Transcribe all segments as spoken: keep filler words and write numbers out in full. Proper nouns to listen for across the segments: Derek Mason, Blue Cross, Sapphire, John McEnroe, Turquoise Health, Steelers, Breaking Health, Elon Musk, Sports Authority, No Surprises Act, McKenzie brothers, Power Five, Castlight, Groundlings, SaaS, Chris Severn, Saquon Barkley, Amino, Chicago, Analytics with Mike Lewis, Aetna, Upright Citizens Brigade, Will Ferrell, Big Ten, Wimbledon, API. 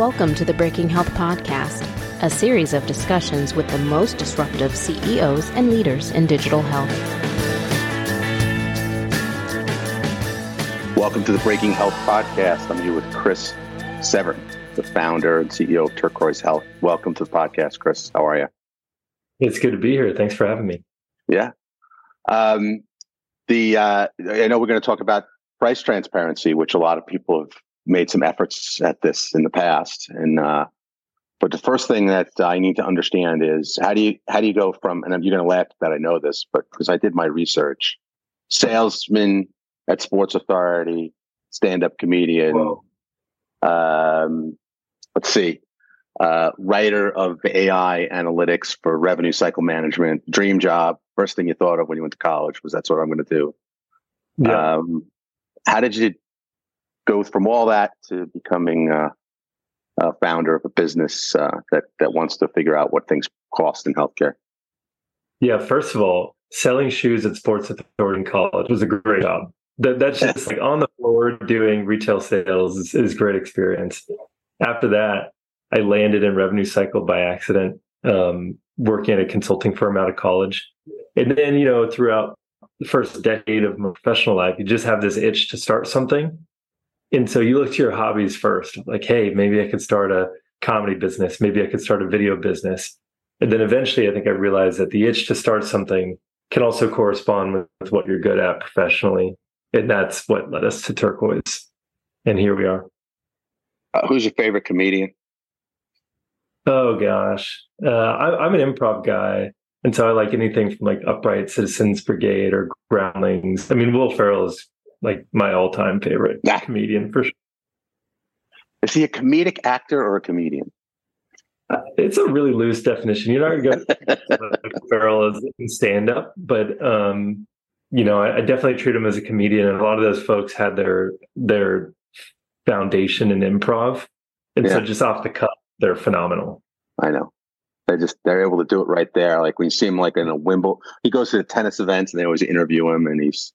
Welcome to the Breaking Health Podcast, a series of discussions with the most disruptive C E Os and leaders in digital health. Welcome to the Breaking Health Podcast. I'm here with Chris Severn, the founder and C E O of Turquoise Health. Welcome to the podcast, Chris. How are you? It's good to be here. Thanks for having me. Yeah. Um, the uh, I know we're going to talk about price transparency, which a lot of people have made some efforts at this in the past. And uh, but the first thing that I need to understand is how do you how do you go from, and you're going to laugh that I know this, but because I did my research, salesman at Sports Authority, stand-up comedian. Whoa. Um, let's see, uh, writer of A I analytics for revenue cycle management, dream job. First thing you thought of when you went to college was that's what I'm going to do. Yeah. Um, how did you go from all that to becoming uh, a founder of a business uh, that, that wants to figure out what things cost in healthcare? Yeah. First of all, selling shoes at Sports Authority in college was a great job. That that's just like on the floor doing retail sales is, is great experience. After that, I landed in revenue cycle by accident, um, working at a consulting firm out of college. And then, you know, throughout the first decade of my professional life, you just have this itch to start something. And so you look to your hobbies first, like, hey, maybe I could start a comedy business. Maybe I could start a video business. And then eventually I think I realized that the itch to start something can also correspond with, with what you're good at professionally. And that's what led us to Turquoise. And here we are. Uh, who's your favorite comedian? Oh, gosh. Uh, I, I'm an improv guy. And so I like anything from like Upright Citizens Brigade or Groundlings. I mean, Will Ferrell is like my all-time favorite nah. comedian for sure. Is he a comedic actor or a comedian? Uh, it's a really loose definition. You're not going to go Ferrell as in stand-up, but... Um, You know, I, I definitely treat him as a comedian. And a lot of those folks had their their foundation in improv. And yeah. so just off the cuff, they're phenomenal. I know. They just, they're able to do it right there. Like when you see him like in a Wimbledon, he goes to the tennis events and they always interview him. And he's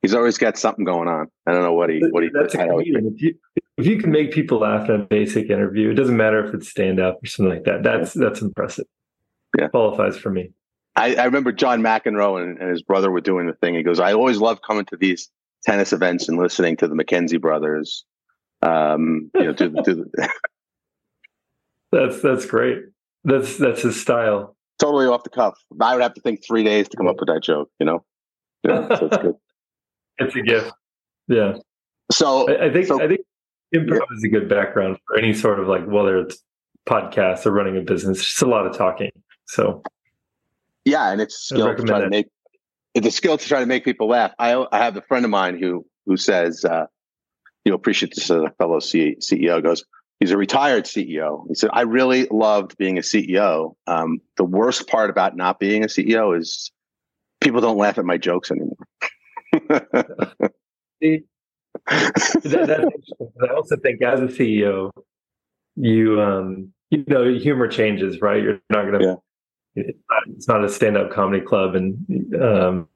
he's always got something going on. I don't know what he, what he, That's a comedian. If you, if you can make people laugh in a basic interview, it doesn't matter if it's stand up or something like that. That's, yeah. that's impressive. Yeah. It qualifies for me. I, I remember John McEnroe and, and his brother were doing the thing. He goes, I always love coming to these tennis events and listening to the McKenzie brothers. Um, you know, do, do the... That's that's great. That's that's his style. Totally off the cuff. I would have to think three days to come up with that joke. You know, yeah, so it's good. It's a gift. Yeah. So I, I think so, I think improv yeah. is a good background for any sort of like whether it's podcasts or running a business. It's just a lot of talking. So. Yeah, and it's a skill to try to make it's a skill to try to make people laugh. I I have a friend of mine who who says uh, you'll appreciate this as a fellow C E O goes. He's a retired C E O. He said, I really loved being a C E O. Um, the worst part about not being a C E O is people don't laugh at my jokes anymore. that, that, I also think as a C E O, you um, you know humor changes, right? You're not going to. Yeah. It's not a stand-up comedy club, and um,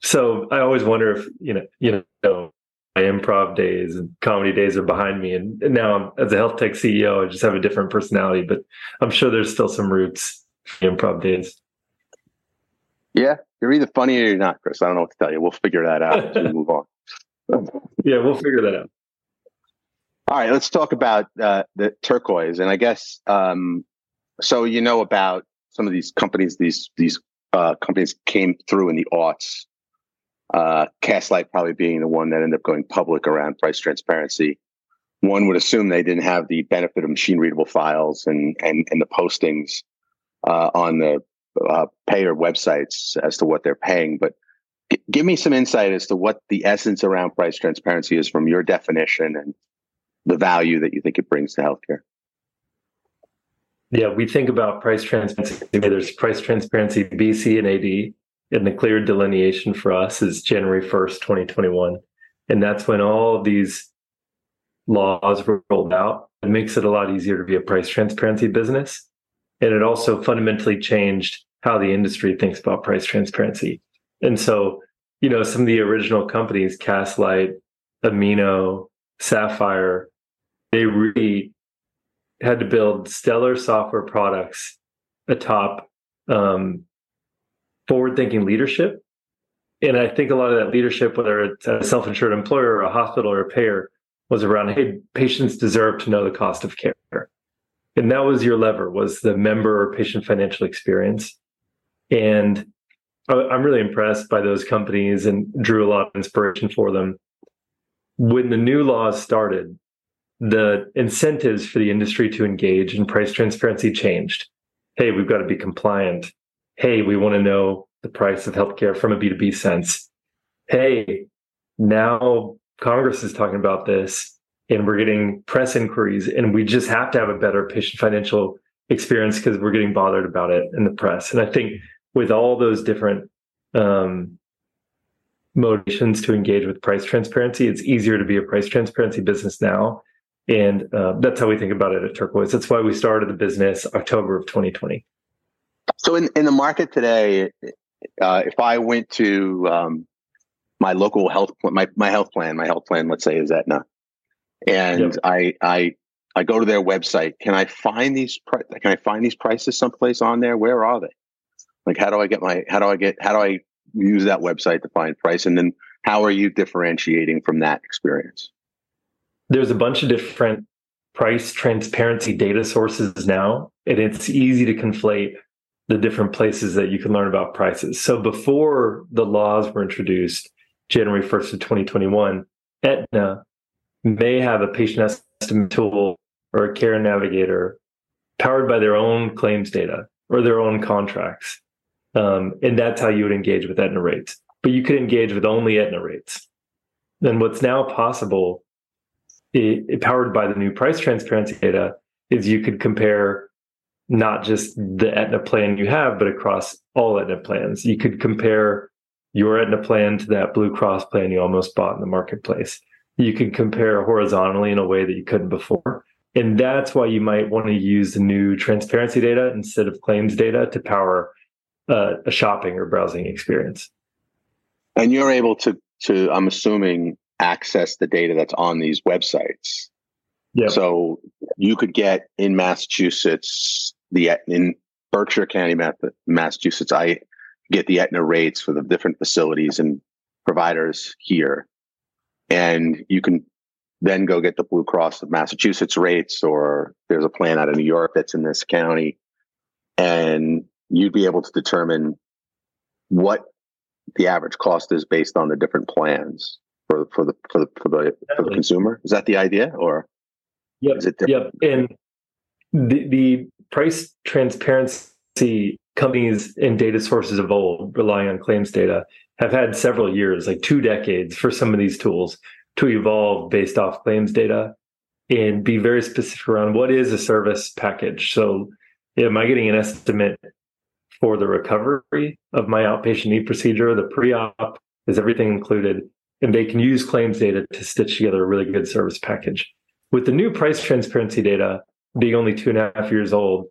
so I always wonder if you know, you know, my improv days and comedy days are behind me, and, and now I'm, as a health tech C E O, I just have a different personality. But I'm sure there's still some roots in improv days. Yeah, you're either funny or you're not, Chris. I don't know what to tell you. We'll figure that out as we move on. Yeah, we'll figure that out. All right, let's talk about uh, the Turquoise, and I guess um, so. You know about. Some of these companies, these these uh, companies came through in the aughts. Uh, Castlight probably being the one that ended up going public around price transparency. One would assume they didn't have the benefit of machine-readable files and and and the postings uh, on the uh, payer websites as to what they're paying. But g- give me some insight as to what the essence around price transparency is from your definition and the value that you think it brings to healthcare. Yeah, we think about price transparency. There's price transparency B C and A D, and the clear delineation for us is January first, twenty twenty-one. And that's when all of these laws were rolled out. It makes it a lot easier to be a price transparency business. And it also fundamentally changed how the industry thinks about price transparency. And so, you know, some of the original companies, Castlight, Amino, Sapphire, they really had to build stellar software products atop um, forward-thinking leadership. And I think a lot of that leadership, whether it's a self-insured employer or a hospital or a payer, was around, hey, patients deserve to know the cost of care. And that was your lever, was the member or patient financial experience. And I'm really impressed by those companies and drew a lot of inspiration for them. When the new laws started, the incentives for the industry to engage in price transparency changed. Hey, we've got to be compliant. Hey, we want to know the price of healthcare from a B to B sense. Hey, now Congress is talking about this, and we're getting press inquiries, and we just have to have a better patient financial experience because we're getting bothered about it in the press. And I think with all those different um, motivations to engage with price transparency, it's easier to be a price transparency business now. And uh, that's how we think about it at Turquoise. That's why we started the business October of twenty twenty. So in, in the market today, uh, if I went to um, my local health, my, my health plan, my health plan, let's say, is Aetna. And yep. I, I, I go to their website. Can I find these? Can I find these prices someplace on there? Where are they? Like, how do I get my? How do I get? How do I use that website to find price? And then, how are you differentiating from that experience? There's a bunch of different price transparency data sources now, and it's easy to conflate the different places that you can learn about prices. So before the laws were introduced, January first of twenty twenty-one, Aetna may have a patient estimate tool or a care navigator powered by their own claims data or their own contracts. Um, and that's how you would engage with Aetna rates. But you could engage with only Aetna rates. And what's now possible, it, it powered by the new price transparency data, is you could compare not just the Aetna plan you have, but across all Aetna plans. You could compare your Aetna plan to that Blue Cross plan you almost bought in the marketplace. You can compare horizontally in a way that you couldn't before. And that's why you might want to use the new transparency data instead of claims data to power uh, a shopping or browsing experience. And you're able to, to, I'm assuming, access the data that's on these websites. Yeah. So you could get in Massachusetts, the in Berkshire County, Massachusetts, I get the Aetna rates for the different facilities and providers here. And you can then go get the Blue Cross of Massachusetts rates, or there's a plan out of New York that's in this county. And you'd be able to determine what the average cost is based on the different plans for, for the for the for the, for the consumer. Is that the idea, or yep. is it different? Yep. And the the price transparency companies and data sources of old, relying on claims data, have had several years, like two decades for some of these tools to evolve based off claims data and be very specific around what is a service package. So am I getting an estimate for the recovery of my outpatient knee procedure, the pre-op, is everything included? And they can use claims data to stitch together a really good service package. With the new price transparency data being only two and a half years old,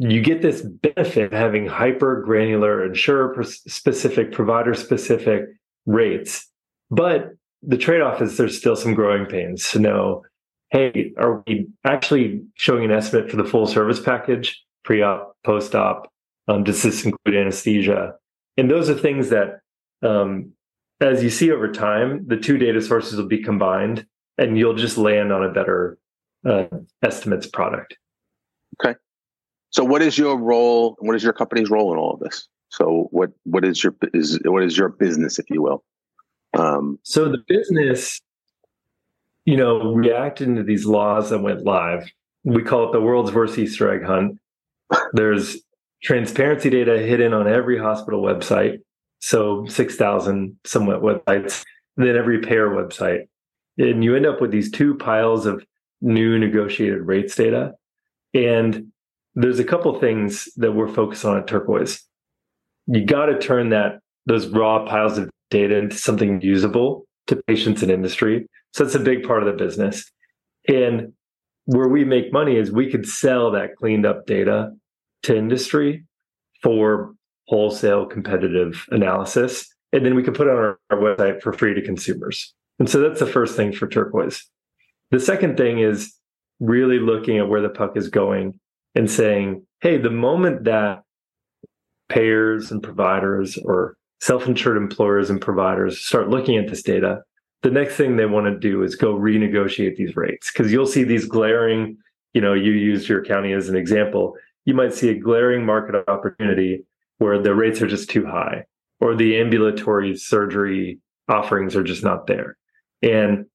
you get this benefit of having hyper granular, insurer specific, provider specific rates. But the trade-off is there's still some growing pains to know, hey, are we actually showing an estimate for the full service package, pre-op, post-op? Um, does this include anesthesia? And those are things that, um, as you see over time, the two data sources will be combined and you'll just land on a better uh, estimates product. Okay. So what is your role? What is your company's role in all of this? So what what is your is what is your business, if you will? Um, so the business, you know, reacted to these laws that went live. We call it the world's worst Easter egg hunt. There's transparency data hidden on every hospital website, so six thousand somewhat websites, and then every payer website. And you end up with these two piles of new negotiated rates data. And there's a couple things that we're focused on at Turquoise. You got to turn that those raw piles of data into something usable to patients and industry. So that's a big part of the business. And where we make money is we could sell that cleaned up data to industry for wholesale competitive analysis. And then we could put it on our, our website for free to consumers. And so that's the first thing for Turquoise. The second thing is really looking at where the puck is going and saying, hey, the moment that payers and providers or self-insured employers and providers start looking at this data, the next thing they want to do is go renegotiate these rates, because you'll see these glaring, you know, you used your county as an example, you might see a glaring market opportunity where the rates are just too high, or the ambulatory surgery offerings are just not there. And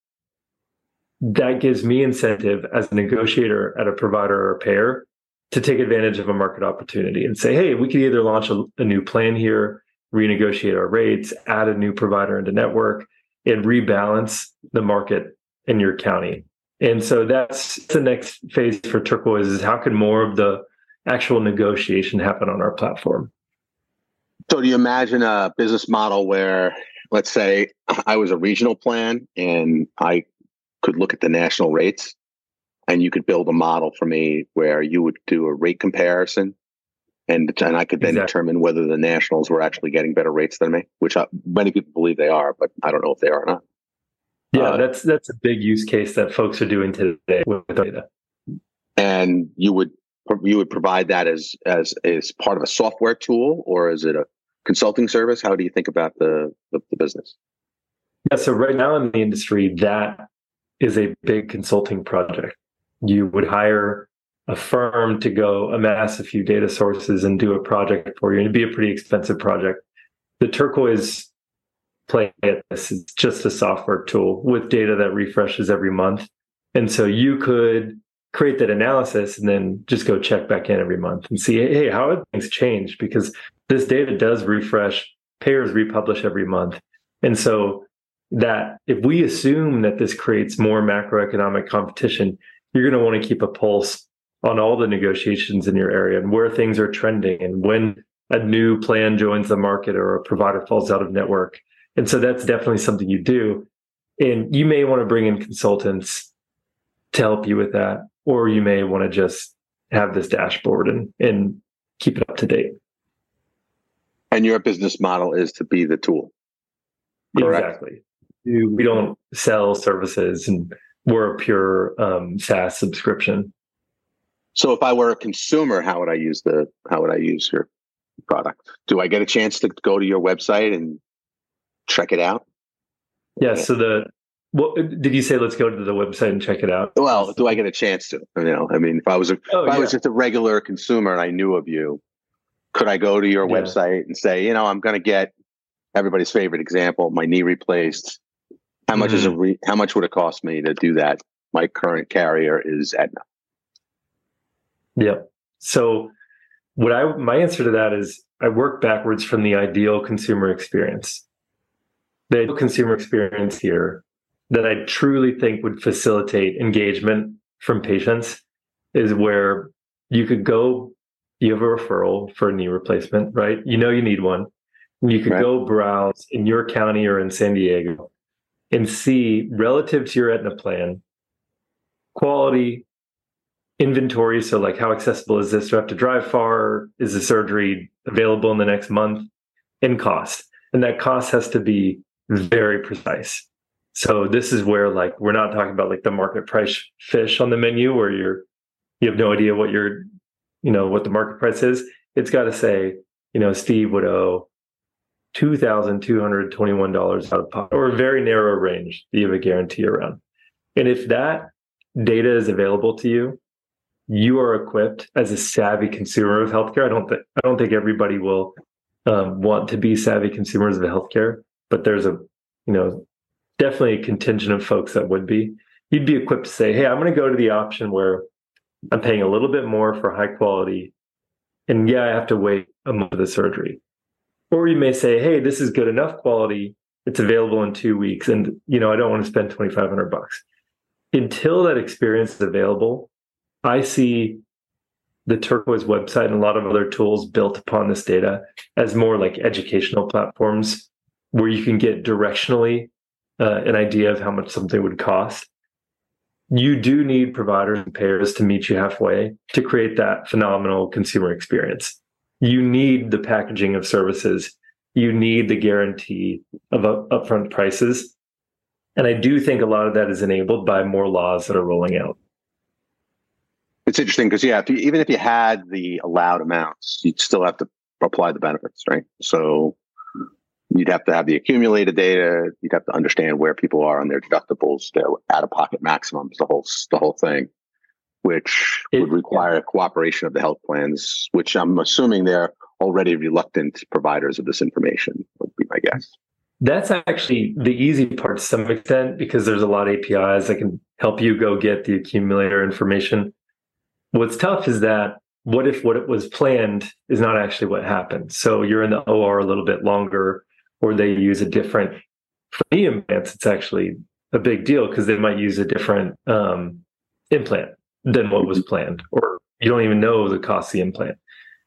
that gives me incentive as a negotiator at a provider or a payer to take advantage of a market opportunity and say, hey, we could either launch a, a new plan here, renegotiate our rates, add a new provider into network, and rebalance the market in your county. And so that's the next phase for Turquoise, is how can more of the actual negotiation happen on our platform? So do you imagine a business model where, let's say, I was a regional plan and I could look at the national rates, and you could build a model for me where you would do a rate comparison, and, and I could then exactly. determine whether the nationals were actually getting better rates than me, which I, many people believe they are, but I don't know if they are or not. Yeah, uh, that's that's a big use case that folks are doing today with data. And you would you would provide that as as as part of a software tool, or is it a consulting service? How do you think about the the, the business? Yeah, so right now in the industry, that is a big consulting project. You would hire a firm to go amass a few data sources and do a project for you. It'd be a pretty expensive project. The Turquoise play at this is just a software tool with data that refreshes every month. And so you could create that analysis and then just go check back in every month and see, hey, how have things changed? Because this data does refresh, payers republish every month. And so that if we assume that this creates more macroeconomic competition, you're going to want to keep a pulse on all the negotiations in your area and where things are trending and when a new plan joins the market or a provider falls out of network. And so that's definitely something you do. And you may want to bring in consultants to help you with that, or you may want to just have this dashboard and, and keep it up to date. And your business model is to be the tool. Correct? Exactly. We don't sell services, and we're a pure um, SaaS subscription. So if I were a consumer, how would I use the how would I use your product? Do I get a chance to go to your website and check it out? Yeah. So the what did you say? Let's go to the website and check it out. Well, do I get a chance to? You know, I mean, if I was a, oh, if yeah. I was just a regular consumer and I knew of you, could I go to your yeah. website and say, you know, I'm going to get everybody's favorite example, my knee replaced. How much mm-hmm. is a re- how much would it cost me to do that? My current carrier is Aetna. Yeah. So what I my answer to that is I work backwards from the ideal consumer experience. The ideal consumer experience here that I truly think would facilitate engagement from patients is where you could go, you have a referral for a knee replacement, right? You know you need one. You could right. go browse in your county or in San Diego and see, relative to your Aetna plan, quality, inventory, so like how accessible is this? Do I have to drive far? Is the surgery available in the next month? And cost. And that cost has to be very precise. So this is where, like, we're not talking about like the market price fish on the menu where you're you have no idea what your you know what the market price is. It's got to say, you know, Steve would owe two thousand two hundred twenty-one dollars out of pocket, or a very narrow range that you have a guarantee around. And if that data is available to you, you are equipped as a savvy consumer of healthcare. I don't think I don't think everybody will um, want to be savvy consumers of healthcare, but there's a you know definitely a contingent of folks that would be. You'd be equipped to say, "Hey, I'm going to go to the option where I'm paying a little bit more for high quality, and yeah, I have to wait a month for the surgery." Or you may say, "Hey, this is good enough quality. It's available in two weeks, and you know I don't want to spend twenty-five hundred bucks." Until that experience is available, I see the Turquoise website and a lot of other tools built upon this data as more like educational platforms where you can get directionally uh, an idea of how much something would cost. You do need providers and payers to meet you halfway to create that phenomenal consumer experience. You need the packaging of services. You need the guarantee of up- upfront prices. And I do think a lot of that is enabled by more laws that are rolling out. it's interesting because, yeah, if you, even if you had the allowed amounts, you'd still have to apply the benefits, right? So you'd have to have the accumulated data. You'd have to understand where people are on their deductibles, their out-of-pocket maximums, the whole the whole thing, which it, would require yeah. cooperation of the health plans, which I'm assuming they're already reluctant providers of this information, would be my guess. That's actually the easy part to some extent, because there's a lot of A P Is that can help you go get the accumulator information. What's tough is that what if what it was planned is not actually what happened? So you're in the O R a little bit longer, or they use a different, for knee implants, it's actually a big deal because they might use a different um, implant than what was planned, or you don't even know the cost of the implant.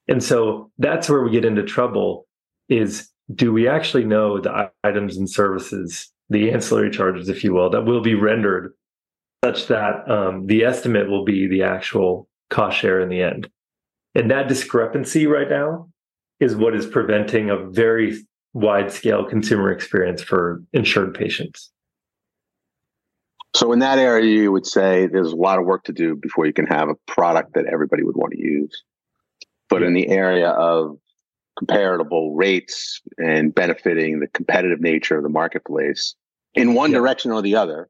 And so that's where we get into trouble is, do we actually know the items and services, the ancillary charges, if you will, that will be rendered such that um, the estimate will be the actual cost share in the end? And that discrepancy right now is what is preventing a very wide-scale consumer experience for insured patients. So in that area, you would say there's a lot of work to do before you can have a product that everybody would want to use. But yeah. in the area of comparable rates and benefiting the competitive nature of the marketplace in one yeah. direction or the other,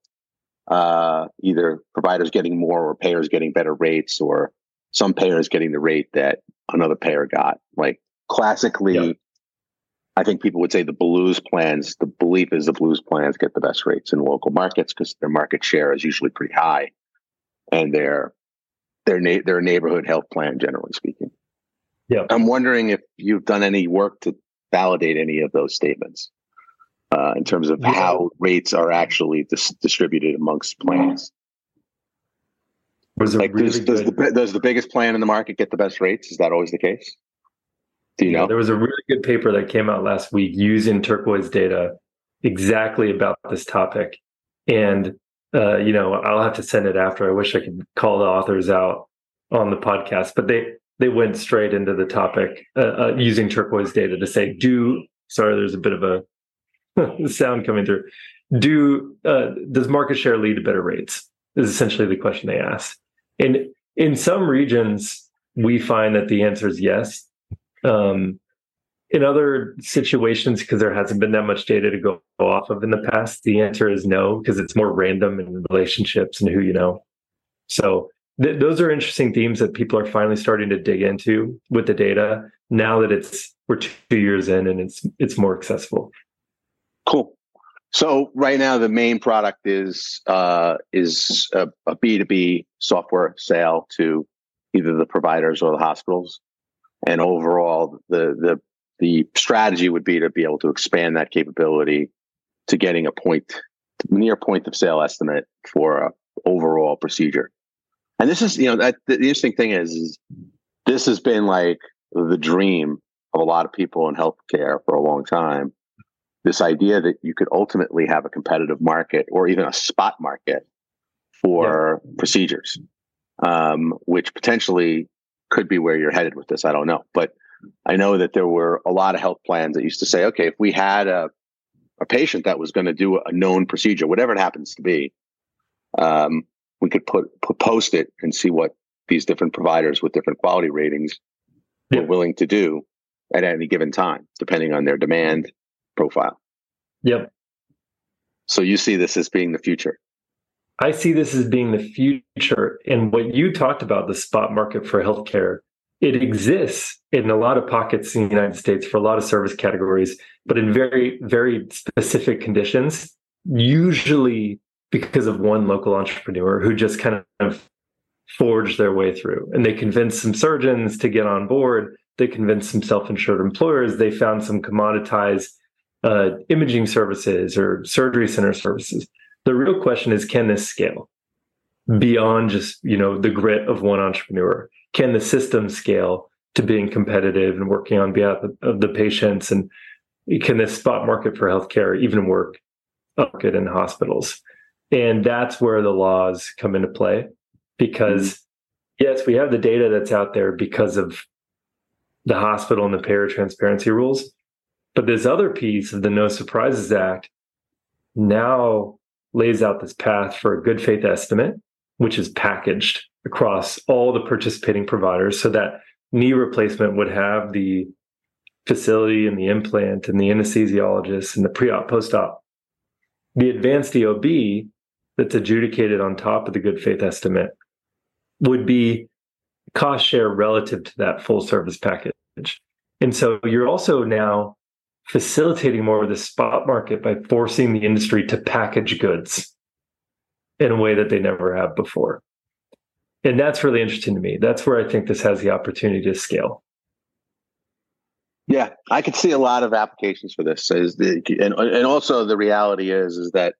uh, either providers getting more or payers getting better rates, or some payers getting the rate that another payer got. Like classically, yeah. I think people would say the blues plans, the belief is the blues plans get the best rates in local markets because their market share is usually pretty high, and they're, they're, na- they're a neighborhood health plan, generally speaking. Yeah, I'm wondering if you've done any work to validate any of those statements uh, in terms of yeah. how rates are actually dis- distributed amongst plans. Was it like, really does, does, the, does the biggest plan in the market get the best rates? Is that always the case? Do you yeah, know? There was a really good paper that came out last week using Turquoise data exactly about this topic. And, uh, you know, I'll have to send it after. I wish I could call the authors out on the podcast, but they... They went straight into the topic uh, uh, using Turquoise data to say, do, sorry, there's a bit of a sound coming through. Do, uh, does market share lead to better rates? Is essentially the question they asked. And in some regions, we find that the answer is yes. Um, in other situations, because there hasn't been that much data to go off of in the past, the answer is no, because it's more random in relationships and who you know. So Th- those are interesting themes that people are finally starting to dig into with the data now that it's we're two years in and it's it's more accessible. Cool. So right now the main product is uh, is a, a B two B software sale to either the providers or the hospitals, and overall the the the strategy would be to be able to expand that capability to getting a point near point of sale estimate for a overall procedure. And this is, you know, that, the interesting thing is, is, this has been like the dream of a lot of people in healthcare for a long time. This idea that you could ultimately have a competitive market or even a spot market for yeah. procedures, um, which potentially could be where you're headed with this. I don't know. But I know that there were a lot of health plans that used to say, okay, if we had a, a patient that was going to do a known procedure, whatever it happens to be, um, we could put, put post it and see what these different providers with different quality ratings yeah. were willing to do at any given time, depending on their demand profile. Yep. So you see this as being the future. I see this as being the future. And what you talked about, the spot market for healthcare, it exists in a lot of pockets in the United States for a lot of service categories, but in very, very specific conditions, usually because of one local entrepreneur who just kind of forged their way through. And they convinced some surgeons to get on board. They convinced some self-insured employers. They found some commoditized uh, imaging services or surgery center services. The real question is, can this scale beyond just, you know, the grit of one entrepreneur? Can the system scale to being competitive and working on behalf of the patients? And can this spot market for healthcare even work in hospitals? And that's where the laws come into play, because yes, we have the data that's out there because of the hospital and the payer transparency rules. But this other piece of the No Surprises Act now lays out this path for a good faith estimate, which is packaged across all the participating providers so that knee replacement would have the facility and the implant and the anesthesiologist and the pre-op, post-op. The advanced D O B that's adjudicated on top of the good faith estimate would be cost share relative to that full service package. And so you're also now facilitating more of the spot market by forcing the industry to package goods in a way that they never have before. And that's really interesting to me. That's where I think this has the opportunity to scale. Yeah, I could see a lot of applications for this. Is the, and, and also the reality is, is that,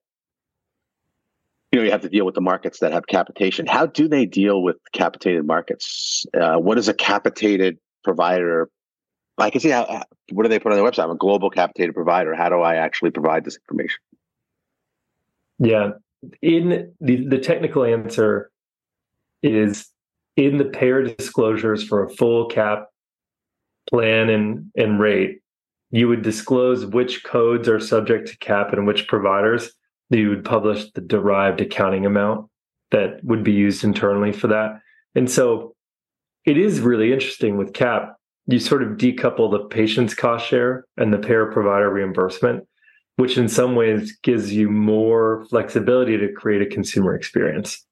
you know, you have to deal with the markets that have capitation. How do they deal with capitated markets? Uh, what is a capitated provider? I can see how, what do they put on their website? I'm a global capitated provider. How do I actually provide this information? Yeah, in the, the technical answer is in the payer disclosures for a full cap plan and, and rate, you would disclose which codes are subject to cap and which providers. You would publish the derived accounting amount that would be used internally for that. And so it is really interesting with cap. You sort of decouple the patient's cost share and the payer provider reimbursement, which in some ways gives you more flexibility to create a consumer experience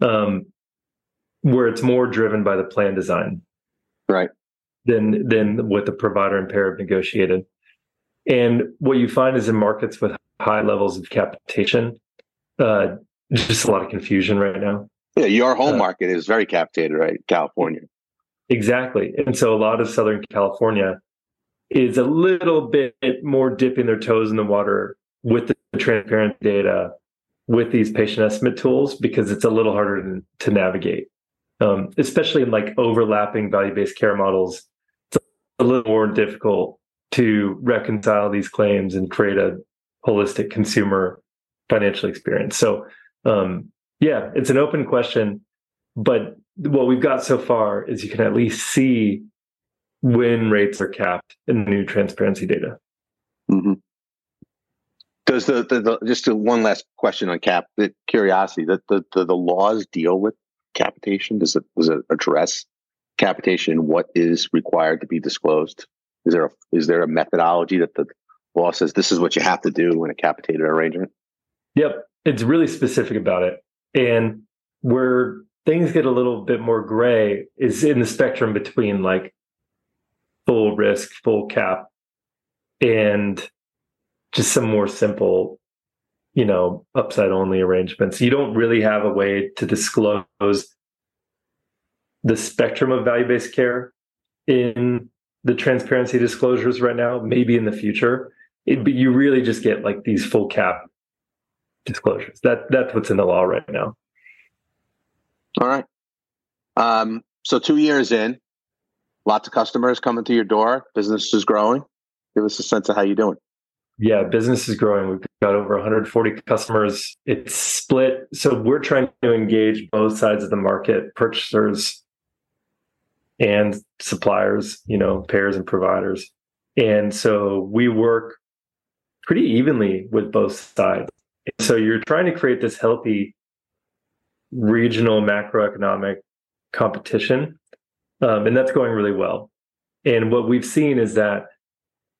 um, where it's more driven by the plan design. Right. Than, than what the provider and payer have negotiated. And what you find is in markets with high levels of capitation, uh, just a lot of confusion right now. Yeah, your home uh, market is very capitated, right? California. Exactly. And so a lot of Southern California is a little bit more dipping their toes in the water with the transparent data, with these patient estimate tools, because it's a little harder to, to navigate, um, especially in like overlapping value-based care models. It's a little more difficult to reconcile these claims and create a holistic consumer financial experience. So, um, yeah, it's an open question, but what we've got so far is you can at least see when rates are capped in the new transparency data. Mm-hmm. Does the, the, the just one last question on cap? The curiosity that the, the the laws deal with capitation. Does it does it address capitation? What is required to be disclosed? Is there a, is there a methodology that the law says this is what you have to do in a capitated arrangement? Yep. It's really specific about it. And where things get a little bit more gray is in the spectrum between like full risk, full cap, and just some more simple, you know, upside only arrangements. You don't really have a way to disclose the spectrum of value-based care in the transparency disclosures right now. Maybe in the future, it, but you really just get like these full cap disclosures. That that's what's in the law right now. All right. Um, so two years in, lots of customers coming to your door. Business is growing. Give us a sense of how you're doing. Yeah, business is growing. We've got over one hundred forty customers. It's split. So we're trying to engage both sides of the market, purchasers and suppliers, you know, payers and providers. And so we work pretty evenly with both sides. And so you're trying to create this healthy regional macroeconomic competition, um, and that's going really well. And what we've seen is that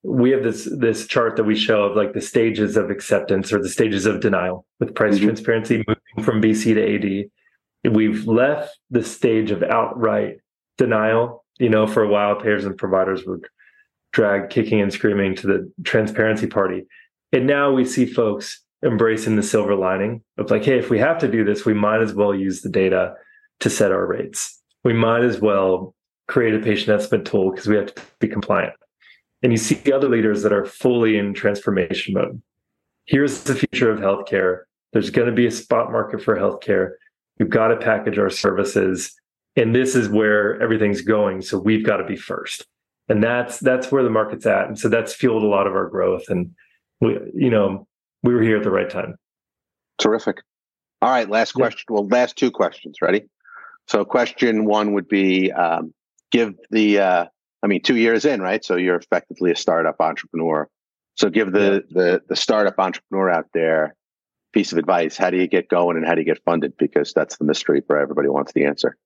we have this this chart that we show of like the stages of acceptance or the stages of denial with price mm-hmm. transparency moving from B C to A D. We've left the stage of outright denial. You know, for a while, payers and providers were dragged kicking and screaming to the transparency party. And now we see folks embracing the silver lining of like, hey, if we have to do this, we might as well use the data to set our rates. We might as well create a patient estimate tool because we have to be compliant. And you see the other leaders that are fully in transformation mode. Here's the future of healthcare. There's going to be a spot market for healthcare. We've got to package our services. And this is where everything's going. So we've got to be first. And that's that's where the market's at. And so that's fueled a lot of our growth. And, we, you know, we were here at the right time. Terrific. All right. Last question. Yeah. Well, last two questions. Ready? So question one would be um, give the, uh, I mean, two years in, right? So you're effectively a startup entrepreneur. So give the, yeah. the, the startup entrepreneur out there piece of advice. How do you get going and how do you get funded? Because that's the mystery for everybody wants the answer,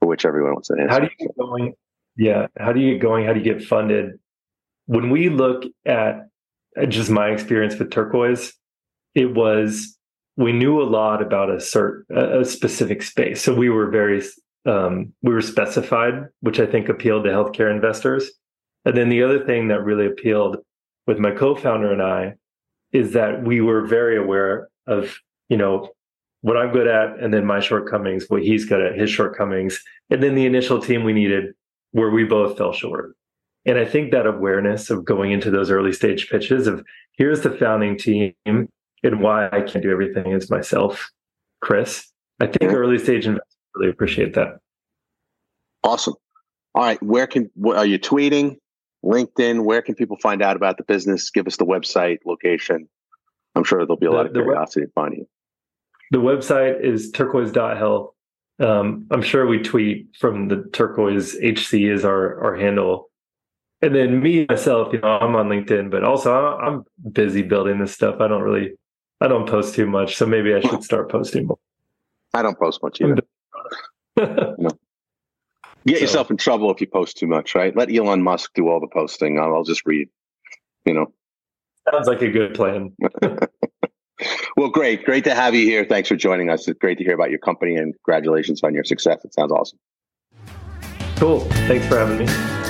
for which everyone wants an answer. How do you get going? Yeah. How do you get going? How do you get funded? When we look at just my experience with Turquoise, it was, we knew a lot about a cert, a specific space. So we were very, um, we were specified, which I think appealed to healthcare investors. And then the other thing that really appealed with my co-founder and I is that we were very aware of, you know, what I'm good at, and then my shortcomings, what he's good at, his shortcomings, and then the initial team we needed where we both fell short. And I think that awareness of going into those early stage pitches of here's the founding team and why I can't do everything is myself, Chris. I think early stage investors really appreciate that. Awesome. All right. Where can, are you tweeting, LinkedIn? Where can people find out about the business? Give us the website, location. I'm sure there'll be a the, lot of curiosity web- to find you. The website is turquoise dot health. Um, I'm sure we tweet from the Turquoise H C is our, our handle. And then me, myself, you know, I'm on LinkedIn, but also I'm busy building this stuff. I don't really, I don't post too much. So maybe I should start posting more. I don't post much either. No. Get so. yourself in trouble if you post too much, right? Let Elon Musk do all the posting. I'll, I'll just read, you know. Sounds like a good plan. Well, great. Great to have you here. Thanks for joining us. It's great to hear about your company and congratulations on your success. It sounds awesome. Cool. Thanks for having me.